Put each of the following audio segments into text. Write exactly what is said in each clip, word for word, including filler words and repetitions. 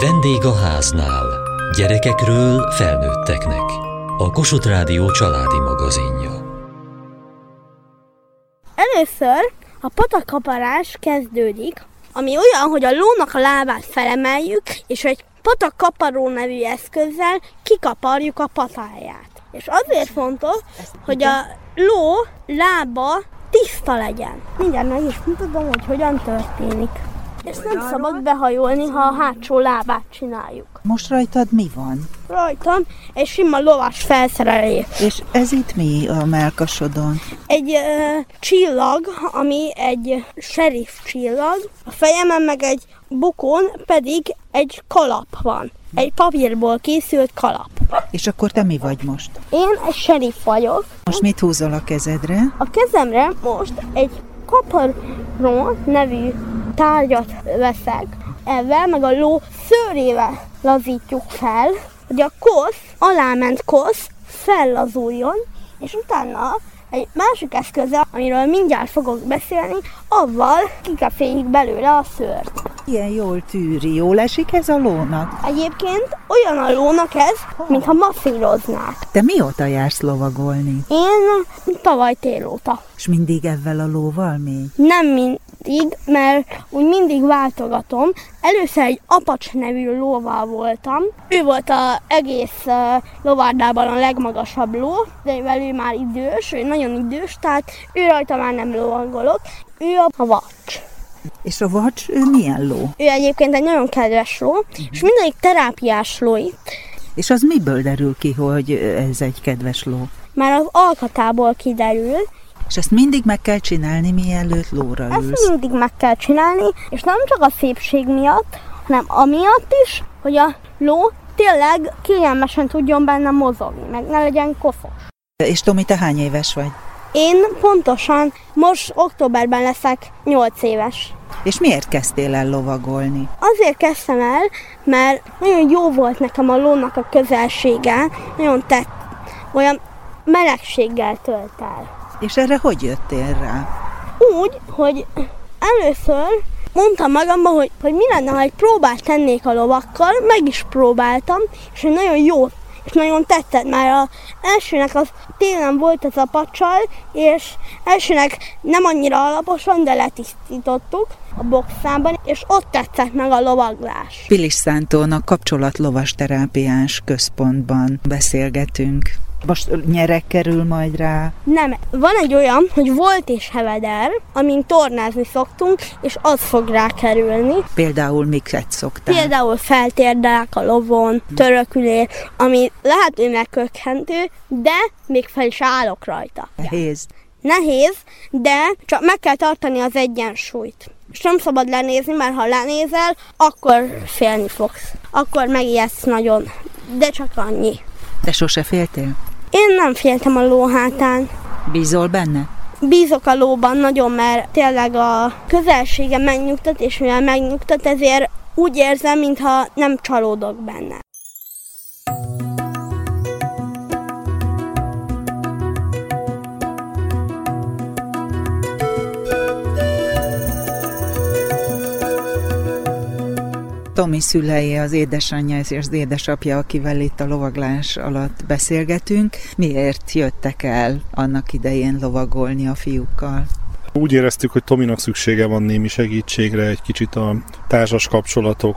Vendég a háznál. Gyerekekről felnőtteknek. A Kossuth Rádió családi magazinja. Először a patakkaparás kezdődik, ami olyan, hogy a lónak a lábát felemeljük, és egy patakkaparó nevű eszközzel kikaparjuk a patáját. És azért fontos, hogy a ló lába tiszta legyen. Mindjárt meg is mutatom, hogy hogyan történik. És nem szabad behajolni, ha a hátsó lábát csináljuk. Most rajtad mi van? Rajtam egy sima lovas felszerelés. És ez itt mi a mellkasodon? Egy ö, csillag, ami egy sheriff csillag. A fejemen meg egy bokon pedig egy kalap van. Egy papírból készült kalap. És akkor te mi vagy most? Én egy sheriff vagyok. Most mit húzol a kezedre? A kezemre most egy kaparó nevű tárgyat veszek. Ezzel meg a ló szőrével lazítjuk fel, hogy a kosz, aláment kosz fellazuljon, és utána egy másik eszközzel, amiről mindjárt fogok beszélni, avval kikeféljük belőle a szőrt. Ilyen jól tűri, jól esik ez a lónak? Egyébként olyan a lónak ez, mintha masszíroznák. Te mióta jársz lovagolni? Én tavaly tél óta. És mindig ezzel a lóval még? Nem mindig, mert úgy mindig váltogatom. Először egy apacs nevű lóval voltam. Ő volt az egész lovárdában a legmagasabb ló, de mivel ő már idős, ő nagyon idős, tehát ő rajta már nem lovagolok. Ő a vacs. És a vacs, ő milyen ló? Ő egyébként egy nagyon kedves ló, uh-huh. És mindegyik terápiás ló itt. És az miből derül ki, hogy ez egy kedves ló? Már az alkatából kiderül. És ezt mindig meg kell csinálni, mielőtt lóra ülsz? Ezt mindig meg kell csinálni, és nem csak a szépség miatt, hanem amiatt is, hogy a ló tényleg kényelmesen tudjon benne mozogni, meg ne legyen koszos. És Tomi, te hány éves vagy? Én pontosan most októberben leszek nyolc éves. És miért kezdtél el lovagolni? Azért kezdtem el, mert nagyon jó volt nekem a lónak a közelsége, nagyon tett, olyan melegséggel tölt el. És erre hogy jöttél rá? Úgy, hogy először mondtam magamban, hogy, hogy mi lenne, ha egy próbát tennék a lovakkal, meg is próbáltam, és nagyon jó, és nagyon tetszett, mert az elsőnek az télen volt az apacsal, és elsőnek nem annyira alaposan, de letisztítottuk a boxában, és ott tetszett meg a lovaglás. Pilisszántón a kapcsolatlovas terápiás központban beszélgetünk. Most nyereg kerül majd rá? Nem, van egy olyan, hogy volt és heveder, amin tornázni szoktunk, és az fog rá kerülni. Például miket szoktál? Például feltérdák a lovon, törökülés, ami lehet önrekökhentő, de még fel is állok rajta. Nehéz. Nehéz, de csak meg kell tartani az egyensúlyt. És nem szabad lenézni, mert ha lenézel, akkor félni fogsz. Akkor megijedsz nagyon, de csak annyi. Te sose féltél? Én nem féltem a ló hátán. Bízol benne? Bízok a lóban nagyon, mert tényleg a közelsége megnyugtat, és mivel megnyugtat, ezért úgy érzem, mintha nem csalódok benne. Tomi szülei, az édesanyja és az édesapja, akivel itt a lovaglás alatt beszélgetünk. Miért jöttek el annak idején lovagolni a fiúkkal? Úgy éreztük, hogy Tominak szüksége van némi segítségre, egy kicsit a társas kapcsolatok,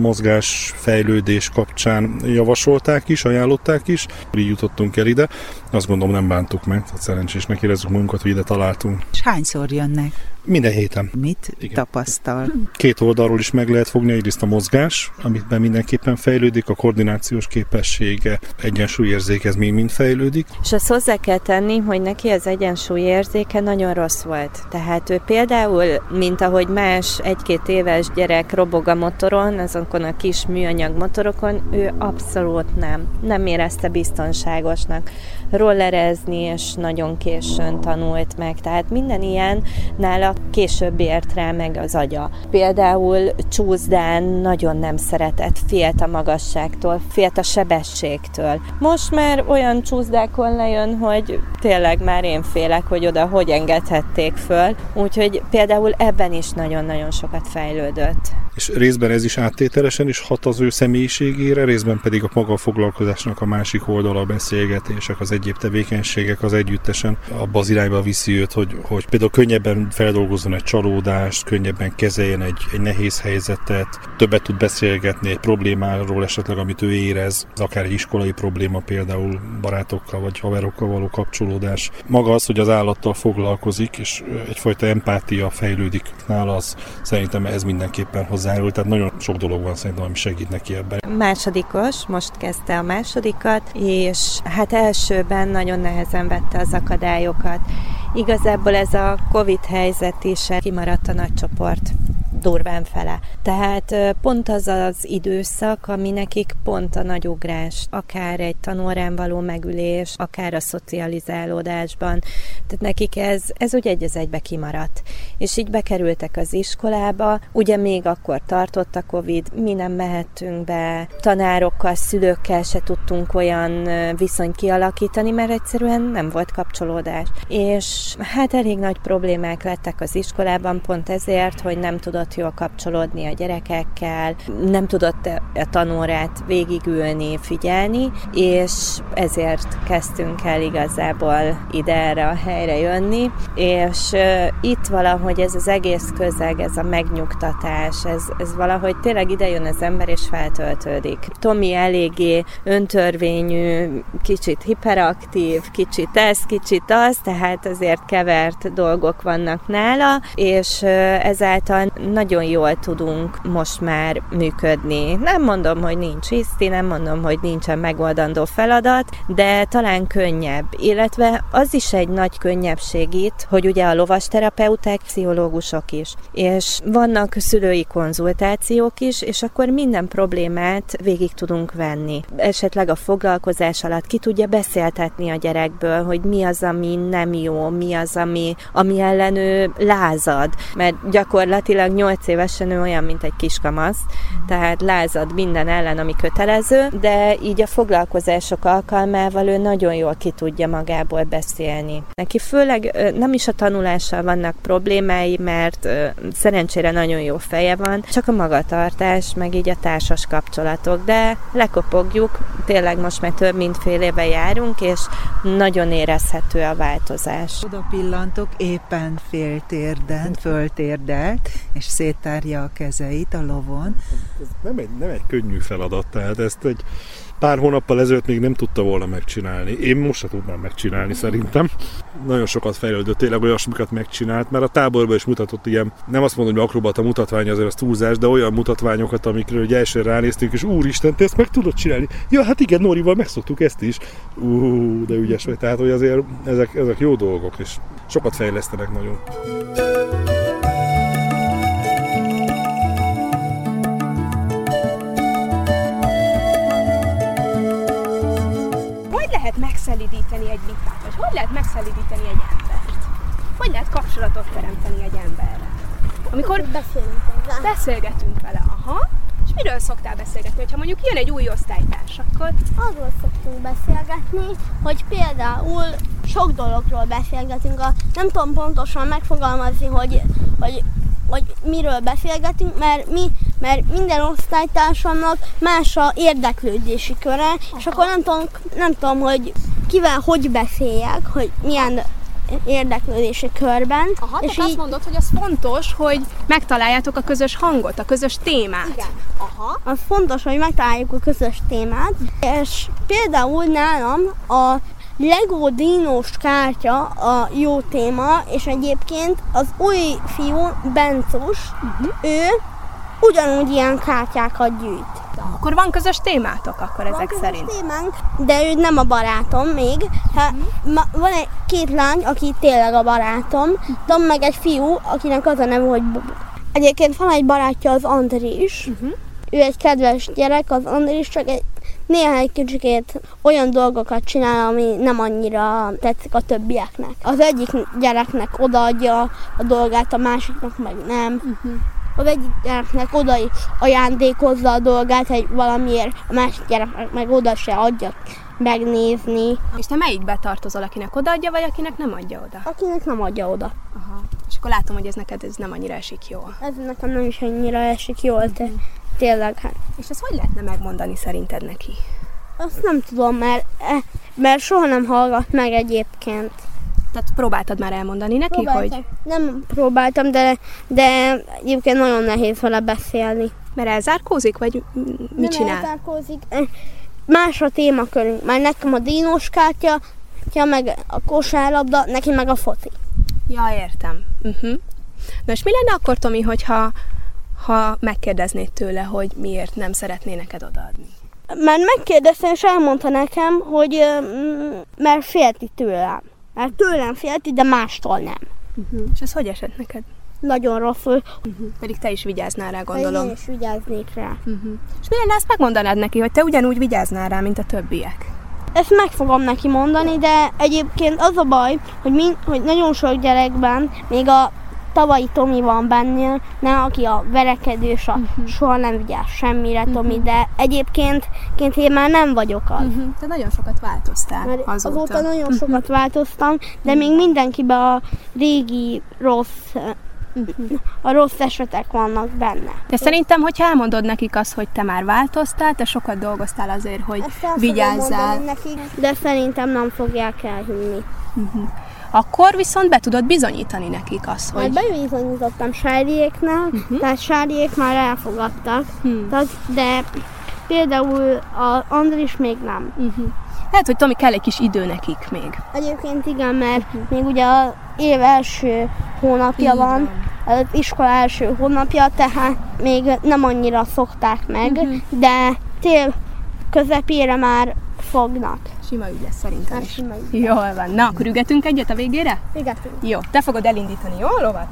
mozgásfejlődés kapcsán javasolták is, ajánlották is. Így jutottunk el ide. Azt gondolom, nem bántuk meg, tehát szerencsésnek érezzük magunkat, hogy ide találtunk. És hányszor jönnek? Minden héten. Mit Igen. tapasztal? Két oldalról is meg lehet fogni, egyrészt a mozgás, amit mindenképpen fejlődik, a koordinációs képessége, egyensúlyérzéke, ez még mind fejlődik. És azt hozzá kell tenni, hogy neki az egyensúlyérzéke nagyon rossz volt. Tehát ő például, mint ahogy más egy-két éves gyerek robog a motoron, azokon a kis műanyag motorokon, ő abszolút nem. Nem érezte biztonságosnak. Rollerezni és nagyon későn tanult meg. Tehát minden ilyen nála később ért rá meg az agya. Például csúszdán nagyon nem szeretett, félt a magasságtól, félt a sebességtől. Most már olyan csúszdákon lejön, hogy tényleg már én félek, hogy oda hogy engedhették föl. Úgyhogy például ebben is nagyon-nagyon sokat fejlődött. és részben ez is áttételesen is hat az ő személyiségére, részben pedig a maga a foglalkozásnak a másik oldala, a beszélgetések, az egyéb tevékenységek az együttesen abba az irányba viszi őt, hogy, hogy például könnyebben feldolgozzon egy csalódást, könnyebben kezeljen egy, egy nehéz helyzetet, többet tud beszélgetni egy problémáról esetleg, amit ő érez, akár egy iskolai probléma például barátokkal vagy haverokkal való kapcsolódás. Maga az, hogy az állattal foglalkozik, és egyfajta empátia fejlődik nála, az szerintem ez mindenképpen hozzájárul, tehát nagyon sok dolog van szerintem, ami segít neki ebben. Másodikos, most kezdte a másodikat, és hát elsőben nagyon nehezen vette az akadályokat. Igazából ez a Covid helyzet is kimaradt a nagy csoport durván fele. Tehát pont az az időszak, ami nekik pont a nagy ugrás, akár egy tanórán való megülés, akár a szocializálódásban. Tehát nekik ez, ez ugye egy az egybe kimaradt. És így bekerültek az iskolába, ugye még akkor tartott a Covid, mi nem mehettünk be, tanárokkal, szülőkkel se tudtunk olyan viszonyt kialakítani, mert egyszerűen nem volt kapcsolódás. És hát elég nagy problémák lettek az iskolában pont ezért, hogy nem tudott jól kapcsolódni a gyerekekkel, nem tudott a tanórát végigülni, figyelni, és ezért kezdtünk el igazából ide erre a helyre jönni, és uh, itt valahogy ez az egész közeg, ez a megnyugtatás, ez, ez valahogy tényleg ide jön az ember, és feltöltődik. Tomi eléggé öntörvényű, kicsit hiperaktív, kicsit ez, kicsit az, tehát azért kevert dolgok vannak nála, és uh, ezáltal nagyon jól tudunk most már működni. Nem mondom, hogy nincs hiszti, nem mondom, hogy nincsen megoldandó feladat, de talán könnyebb. Illetve az is egy nagy könnyebbség itt, hogy ugye a lovasterapeuták, pszichológusok is, és vannak szülői konzultációk is, és akkor minden problémát végig tudunk venni. Esetleg a foglalkozás alatt ki tudja beszéltetni a gyerekből, hogy mi az, ami nem jó, mi az, ami, ami ellen ő lázad, mert gyakorlatilag nyolc évesen ő olyan, mint egy kiskamasz, tehát lázad minden ellen, ami kötelező, de így a foglalkozások alkalmával ő nagyon jól ki tudja magából beszélni. Neki főleg nem is a tanulással vannak problémái, mert szerencsére nagyon jó feje van, csak a magatartás, meg így a társas kapcsolatok, de lekopogjuk, tényleg most már több mint fél éve járunk, és nagyon érezhető a változás. Oda pillantok, éppen féltérden, föltérdelt, és széttárja a kezeit a lovon. Ez nem egy, nem egy könnyű feladat, tehát ezt egy pár hónappal ezelőtt még nem tudta volna megcsinálni. Én most se tudnám megcsinálni szerintem. Nagyon sokat fejlődött, tényleg olyasmikat megcsinált, mert a táborban is mutatott ilyen, nem azt mondom, hogy akrobata mutatvány, azért az túlzás, de olyan mutatványokat, amikről elsőre ránéztünk, és úristen, te ezt meg tudod csinálni? Ja, hát igen, Norival megszoktuk ezt is. Ú, de ügyes vagy, tehát hogy azért ezek, ezek jó dolgok, és sokat fejlesztenek nagyon. Megszelidíteni egy vitát, vagy hogy lehet megszelidíteni egy embert? Hogy lehet kapcsolatot teremteni egy emberrel? Amikor beszélgetünk vele, aha, és miről szoktál beszélgetni? Hogyha mondjuk jön egy új osztálytárs, akkor... Arról szoktunk beszélgetni, hogy például sok dologról beszélgetünk, a, nem tudom pontosan megfogalmazni, hogy, hogy, hogy miről beszélgetünk, mert mi mert minden osztálytársamnak más a érdeklődési köre, és akkor nem tudom, nem tudom, hogy kivel hogy beszéljek, hogy milyen érdeklődési körben. Aha, és így... azt mondod, hogy az fontos, hogy megtaláljátok a közös hangot, a közös témát. Igen. Aha. Az fontos, hogy megtaláljuk a közös témát, és például nálam a LEGO Dinos kártya a jó téma, és egyébként az új fiú, Bencus, uh-huh. ő ugyanúgy ilyen kártyákat gyűjt. Akkor van közös témátok akkor van ezek közös szerint? Van témánk, de ő nem a barátom még. Hát, mm. Van egy két lány, aki tényleg a barátom, de meg egy fiú, akinek az a neve, hogy Bubu. Egyébként van egy barátja, az Andris. Uh-huh. Ő egy kedves gyerek, az Andris, csak egy néha egy kicsikét olyan dolgokat csinál, ami nem annyira tetszik a többieknek. Az egyik gyereknek odaadja a dolgát, a másiknak meg nem. Uh-huh. Az egyik gyereknek oda ajándékozza a dolgát, hogy valamiért a másik gyerek meg oda se adja megnézni. És te melyikbe tartozol, akinek odaadja, vagy akinek nem adja oda? Akinek nem adja oda. Aha. És akkor látom, hogy ez neked ez nem annyira esik jól. Ez nekem nem is annyira esik jól, de tényleg. Hát. És ezt hogy lehetne megmondani szerinted neki? Azt nem tudom, mert, mert soha nem hallgat meg egyébként. Tehát próbáltad már elmondani neki, próbáltam. Hogy... Nem próbáltam, de, de egyébként nagyon nehéz vele beszélni. Mert elzárkózik, vagy mit nem csinál? Nem elzárkózik. Más a témakörünk. Már nekem a dínos kártya, meg a kosárlabda, neki meg a foci. Ja, értem. Uh-huh. Na és mi lenne akkor, Tomi, hogyha ha megkérdeznéd tőle, hogy miért nem szeretné neked odaadni? Mert megkérdeztem, és elmondta nekem, hogy mert félti tőlem. Mert tőlem félti, de mástól nem. Uh-huh. És ez hogy esett neked? Nagyon rosszul. Uh-huh. Pedig te is vigyáznál rá, gondolom. Én is vigyáznék rá. Uh-huh. És mi lenne, ezt megmondanád neki, hogy te ugyanúgy vigyáznál rá, mint a többiek? Ezt meg fogom neki mondani, de egyébként az a baj, hogy, min, hogy nagyon sok gyerekben, még a tavalyi Tomi van benne, nem, aki a verekedős, a uh-huh. soha nem vigyáz semmire, uh-huh. Tomi, de egyébként én már nem vagyok az. Uh-huh. Te nagyon sokat változtál mert azóta. Azóta nagyon uh-huh. sokat változtam, de uh-huh. még mindenkiben a régi rossz, uh-huh. a rossz esetek vannak benne. De szerintem, hogyha elmondod nekik azt, hogy te már változtál, te sokat dolgoztál azért, hogy vigyázzál. Nekik, de szerintem nem fogják elhinni. Uh-huh. Akkor viszont be tudod bizonyítani nekik azt, hogy... Mert bebizonyítottam Sáriéknál, uh-huh. tehát Sáriék már elfogadtak, hmm. tehát, de például a Andris még nem. Uh-huh. Lehet, hogy Tomi kell egy kis idő nekik még. Egyébként igen, mert uh-huh. még ugye az év első hónapja igen. van, az iskola első hónapja, tehát még nem annyira szokták meg, uh-huh. de tél közepére már fognak. Sima ügy lesz szerintem is. Jól van. Na, akkor ügetünk egyet a végére? Ügetünk. Jó, te fogod elindítani, jó a lovat?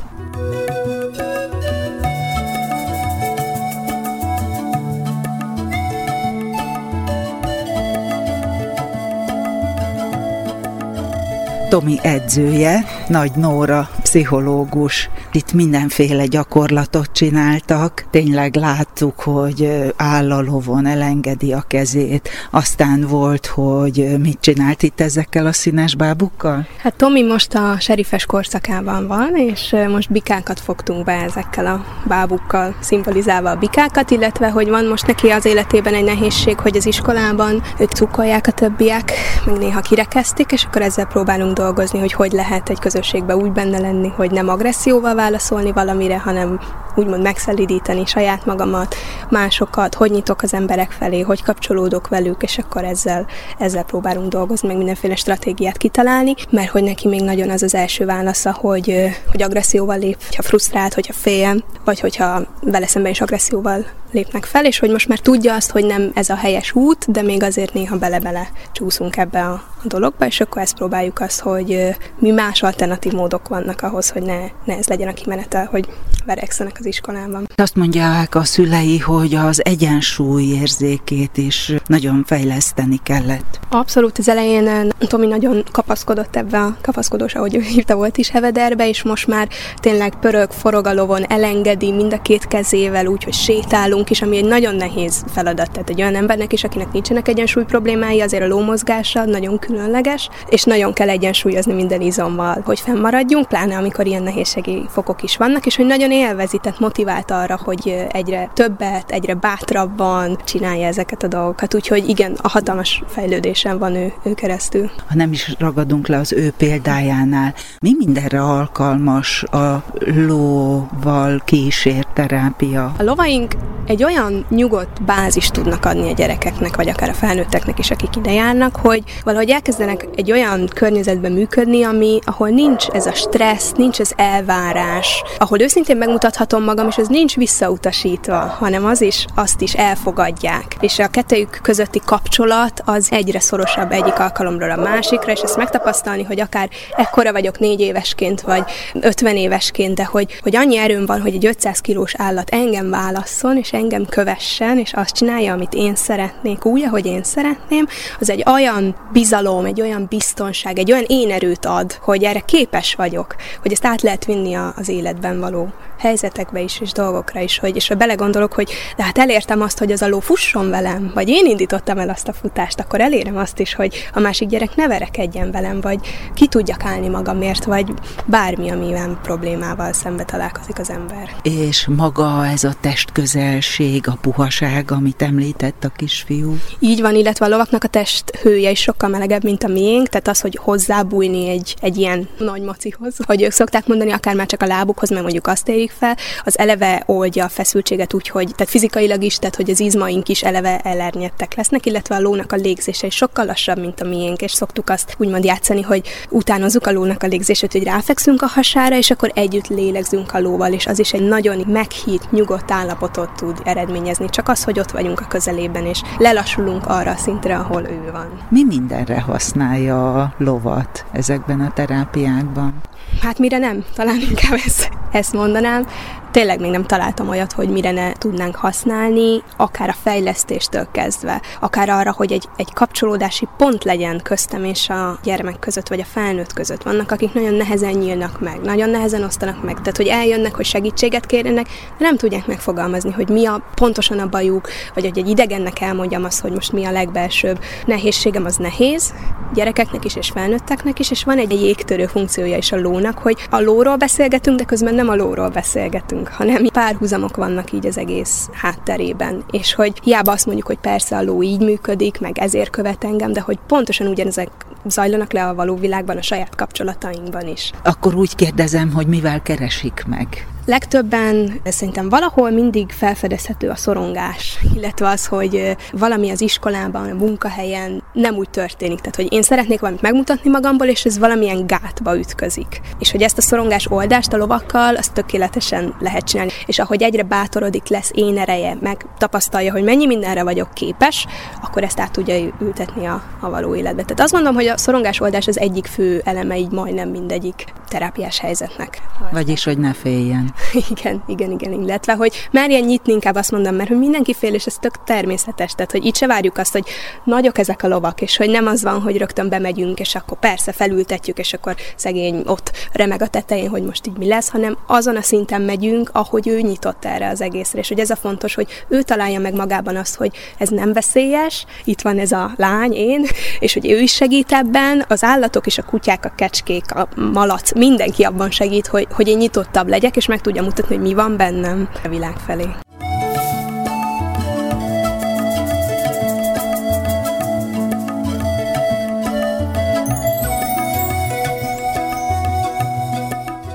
Tomi edzője, Nagy Nóra, pszichológus. Itt mindenféle gyakorlatot csináltak. Tényleg láttuk, hogy áll a lovon, elengedi a kezét. Aztán volt, hogy mit csinált itt ezekkel a színes bábukkal? Hát Tomi most a serifes korszakában van, és most bikákat fogtunk be ezekkel a bábukkal, szimbolizálva a bikákat, illetve, hogy van most neki az életében egy nehézség, hogy az iskolában őt cukolják a többiek, meg néha kirekeztik, és akkor ezzel próbálunk dolgozni, hogy hogy lehet egy közösségben úgy benne lenni, hogy nem agresszióval válaszolni valamire, hanem úgymond megszelidíteni saját magamat, másokat, hogy nyitok az emberek felé, hogy kapcsolódok velük, és akkor ezzel, ezzel próbálunk dolgozni, meg mindenféle stratégiát kitalálni, mert hogy neki még nagyon az az első válasza, hogy, hogy agresszióval lép, hogyha frusztrált, hogyha fél, vagy hogyha vele szemben is agresszióval lépnek fel, és hogy most már tudja azt, hogy nem ez a helyes út, de még azért néha bele-bele csúszunk ebbe a, a dologba, és akkor ezt próbáljuk azt, hogy mi más alternatív módok vannak ahhoz, hogy ne, ne ez legyen a kimenete, hogy verekszenek az iskolában. Azt mondják a szülei, hogy az egyensúly érzékét is nagyon fejleszteni kellett. Abszolút, az elején Tomi nagyon kapaszkodott ebbe a kapaszkodós, ahogy ő hívta volt is hevederbe, és most már tényleg pörög, forog a lovon, elengedi mind a két kezével, úgyhogy sétálunk, és ami egy nagyon nehéz feladat, tehát egy olyan embernek is, akinek nincsenek egyensúly problémái, azért a lómozgása nagyon különleges, és nagyon kell egyensúlyozni minden izommal, hogy fennmaradjunk, pláne amikor ilyen nehézségi fokok is vannak, és hogy nagyon élvezi, tehát motivált arra, hogy egyre többet, egyre bátrabban csinálja ezeket a dolgokat, úgyhogy igen, a hatalmas fejlődésen van ő, ő keresztül. Ha nem is ragadunk le az ő példájánál, mi mindenre alkalmas a lóval kísért terápia? A lovaink egy olyan nyugodt bázist tudnak adni a gyerekeknek, vagy akár a felnőtteknek is, akik ide járnak, hogy valahogy elkezdenek egy olyan környezetben működni, ami, ahol nincs ez a stressz, nincs ez elvárás, ahol őszintén megmutathatom magam, és ez nincs visszautasítva, hanem az is, azt is elfogadják. És a kettőjük közötti kapcsolat az egyre szorosabb egyik alkalomról a másikra, és ezt megtapasztalni, hogy akár ekkora vagyok négy évesként, vagy ötven évesként, de hogy, hogy annyi erőm van, hogy egy ötszáz kilós állat engem válasszon, és engem kövessen, és azt csinálja, amit én szeretnék, úgy, ahogy én szeretném, az egy olyan bizalom, egy olyan biztonság, egy olyan én erőt ad, hogy erre képes vagyok, hogy ezt át lehet vinni az életben való helyzetekbe is, és dolgokra is, hogy, és ha belegondolok, hogy de hát elértem azt, hogy az a ló fusson velem, vagy én indítottam el azt a futást, akkor elérem azt is, hogy a másik gyerek ne verekedjen velem, vagy ki tudjak állni magamért, vagy bármi, amivel problémával szembe találkozik az ember. És maga ez a testközelség, a puhaság, amit említett a kisfiú? Így van, illetve a lovaknak a test hője is sokkal melegebb, mint a miénk, tehát az, hogy hozzábújni egy, egy ilyen nagy macihoz, hogy ők szokták mondani, akár már csak a lábukhoz, mert mondjuk azt érik fel, az eleve oldja a feszültséget úgy, hogy tehát fizikailag is, tehát hogy az izmaink is eleve elernyedtek lesznek, illetve a lónak a légzése is sokkal lassabb, mint a miénk, és szoktuk azt úgymond játszani, hogy utánozzuk a lónak a légzését, hogy ráfekszünk a hasára, és akkor együtt lélegzünk a lóval, és az is egy nagyon meghitt, nyugodt állapotot tud eredményezni, csak az, hogy ott vagyunk a közelében, és lelassulunk arra a szintre, ahol ő van. Mi mindenre használja a lovat ezekben a terápiákban? Hát mire nem? Talán inkább ezt, ezt mondanám. Tényleg még nem találtam olyat, hogy mire ne tudnánk használni, akár a fejlesztéstől kezdve, akár arra, hogy egy, egy kapcsolódási pont legyen köztem és a gyermek között, vagy a felnőtt között. Vannak, akik nagyon nehezen nyílnak meg, nagyon nehezen osztanak meg, tehát hogy eljönnek, hogy segítséget kérjenek, de nem tudják megfogalmazni, hogy mi a pontosan a bajuk, vagy hogy egy idegennek elmondjam azt, hogy most mi a legbelsőbb nehézségem, az nehéz, gyerekeknek is és felnőtteknek is, és van egy jégtörő funkciója is a lónak, hogy a lóról beszélgetünk, de közben nem a lóról beszélgetünk, hanem párhuzamok vannak így az egész hátterében. És hogy hiába azt mondjuk, hogy persze a ló így működik, meg ezért követ engem, de hogy pontosan ugyanezek zajlanak le a való világban, a saját kapcsolatainkban is. Akkor úgy kérdezem, hogy mivel keresik meg? Legtöbben szerintem valahol mindig felfedezhető a szorongás, illetve az, hogy valami az iskolában, a munkahelyen nem úgy történik. Tehát, hogy én szeretnék valamit megmutatni magamból, és ez valamilyen gátba ütközik. És hogy ezt a szorongás oldást a lovakkal, azt tökéletesen lehet csinálni. És ahogy egyre bátorodik, lesz én ereje, meg tapasztalja, hogy mennyi mindenre vagyok képes, akkor ezt át tudja ültetni a, a való életbe. Tehát azt mondom, hogy a szorongás oldás az egyik fő eleme így majdnem mindegyik terápiás helyzetnek. Vagyis, hogy ne féljen. Igen, igen, igen, illetve, hogy már ilyen nyitni inkább azt mondom, mert hogy mindenki fél, és ez tök természetes, tehát, hogy itt se várjuk azt, hogy nagyok ezek a lovak, és hogy nem az van, hogy rögtön bemegyünk, és akkor persze felültetjük, és akkor szegény ott remeg a tetején, hogy most így mi lesz, hanem azon a szinten megyünk, ahogy ő nyitott erre az egészre, és hogy ez a fontos, hogy ő találja meg magában azt, hogy ez nem veszélyes, itt van ez a lány, én, és hogy ő is segít ebben, az állatok és a kutyák, a kecskék, a malac, mindenki abban segít, hogy, hogy én nyitottabb legyek, és meg tudja mutatni, hogy mi van bennem a világ felé.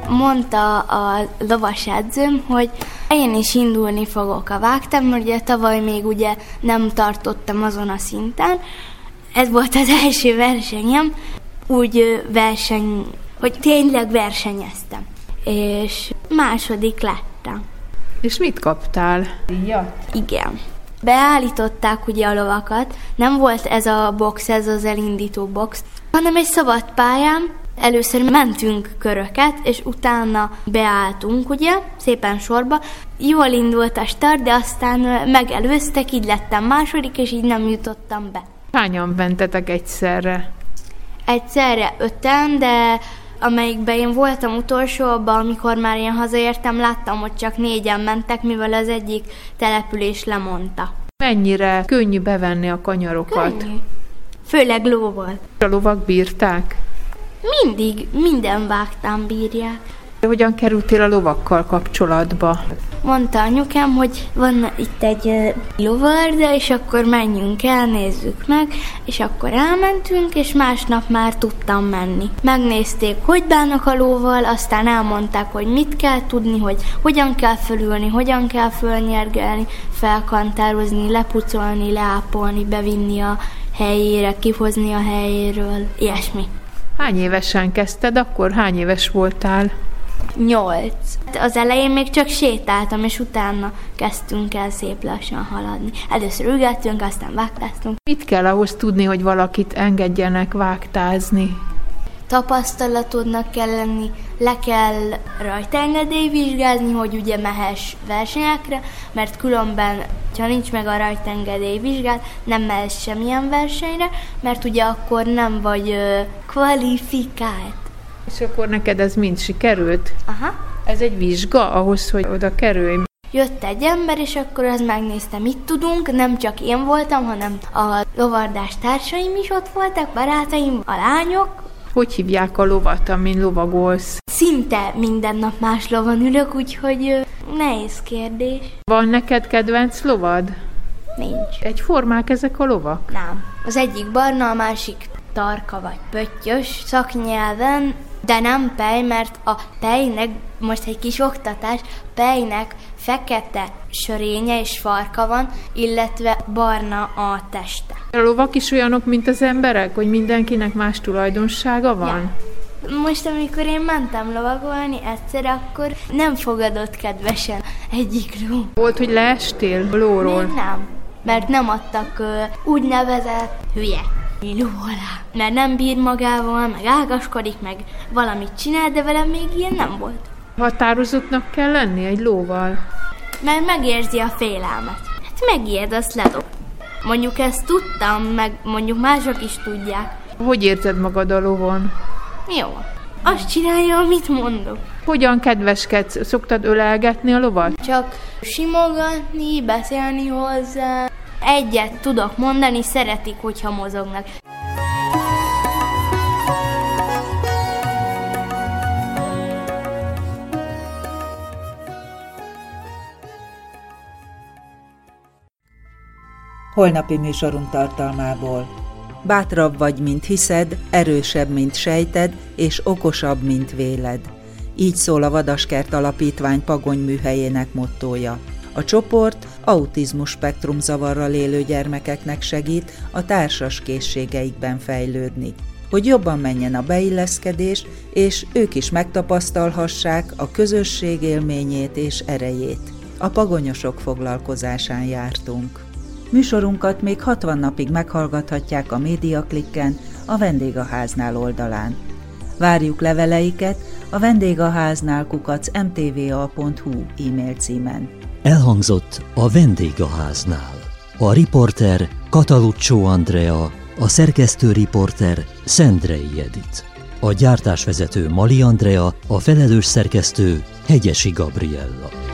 Mondta a lovas edzőm, hogy én is indulni fogok a vágtam, mert ugye tavaly még ugye nem tartottam azon a szinten. Ez volt az első versenyem, úgy verseny, hogy tényleg versenyeztem. És második lettem. És mit kaptál? Díjat? Igen. Beállították ugye a lovakat, nem volt ez a box, ez az elindító box, hanem egy szabad pályán. Először mentünk köröket, és utána beálltunk ugye, szépen sorba. Jól indult a start, de aztán megelőztek, így lettem második, és így nem jutottam be. Hányan mentetek egyszerre? Egyszerre öten, de... amelyikben én voltam utolsóban, amikor már én hazaértem, láttam, hogy csak négyen mentek, mivel az egyik település lemondta. Mennyire könnyű bevenni a kanyarokat? Könnyű. Főleg lóval. A lovak bírták? Mindig, minden vágtán bírják. Hogyan kerültél a lovakkal kapcsolatba? Mondta anyukám, hogy van itt egy lovarda, és akkor menjünk el, nézzük meg, és akkor elmentünk, és másnap már tudtam menni. Megnézték, hogy bánnak a lóval, aztán elmondták, hogy mit kell tudni, hogy hogyan kell fölülni, hogyan kell fölnyergelni, felkantározni, lepucolni, leápolni, bevinni a helyére, kihozni a helyéről, ilyesmi. Hány évesen kezdted, akkor hány éves voltál? Nyolc. Az elején még csak sétáltam, és utána kezdtünk el szép lassan haladni. Először ülgettünk, aztán vágtáztunk. Mit kell ahhoz tudni, hogy valakit engedjenek vágtázni? Tapasztalatodnak kell lenni, le kell rajta engedélyvizsgázni, hogy ugye mehess versenyekre, mert különben, ha nincs meg a rajta engedélyvizsgálat, nem mehetsz semmilyen versenyre, mert ugye akkor nem vagy ö, kvalifikált. És akkor neked ez mind sikerült? Aha. Ez egy vizsga ahhoz, hogy oda kerülj. Jött egy ember, és akkor az megnézte, mit tudunk. Nem csak én voltam, hanem a lovardás társaim is ott voltak, barátaim, a lányok. Hogy hívják a lovat, amin lovagolsz? Szinte minden nap más lovon ülök, úgyhogy nehéz kérdés. Van neked kedvenc lovad? Nincs. Egyformák ezek a lovak? Nem. Az egyik barna, a másik tarka vagy pöttyös szaknyelven, de nem pej, mert a pejnek, most egy kis oktatás, pejnek fekete sörénye és farka van, illetve barna a teste. A lovak is olyanok, mint az emberek, hogy mindenkinek más tulajdonsága van? Ja. Most, amikor én mentem lovagolni egyszer, akkor nem fogadott kedvesen egyik ló. Volt, hogy leestél lóról? Még nem, mert nem adtak uh, úgynevezett hülye ló alá. Mert nem bír magával, meg ágaskodik, meg valamit csinál, de velem még ilyen nem volt. Határozottnak kell lenni egy lóval? Mert megérzi a félelmet. Hát megijed, azt ledob. Mondjuk ezt tudtam, meg mondjuk mások is tudják. Hogy érzed magad a lovon? Jó. Azt csinálja, amit mondok. Hogyan kedveskedsz? Szoktad ölelgetni a lovat? Csak simogatni, beszélni hozzá. Egyet tudok mondani, szeretik, hogyha mozognak. Holnapi műsorunk tartalmából. Bátrabb vagy, mint hiszed, erősebb, mint sejted, és okosabb, mint véled. Így szól a Vadaskert Alapítvány Pagony műhelyének mottója. A csoport autizmus spektrum zavarral élő gyermekeknek segít a társas készségeikben fejlődni, hogy jobban menjen a beilleszkedés, és ők is megtapasztalhassák a közösség élményét és erejét. A pagonyosok foglalkozásán jártunk. Műsorunkat még hatvan napig meghallgathatják a Médiaklikken, a Vendégháznál oldalán. Várjuk leveleiket a vendégháznál kukac em té vé á pont hú e-mail címen. Elhangzott a Vendégháznál. A riporter Cataluccio Andrea, a szerkesztő riporter Szendrei Edit. A gyártásvezető Mali Andrea, a felelős szerkesztő Hegyesi Gabriella.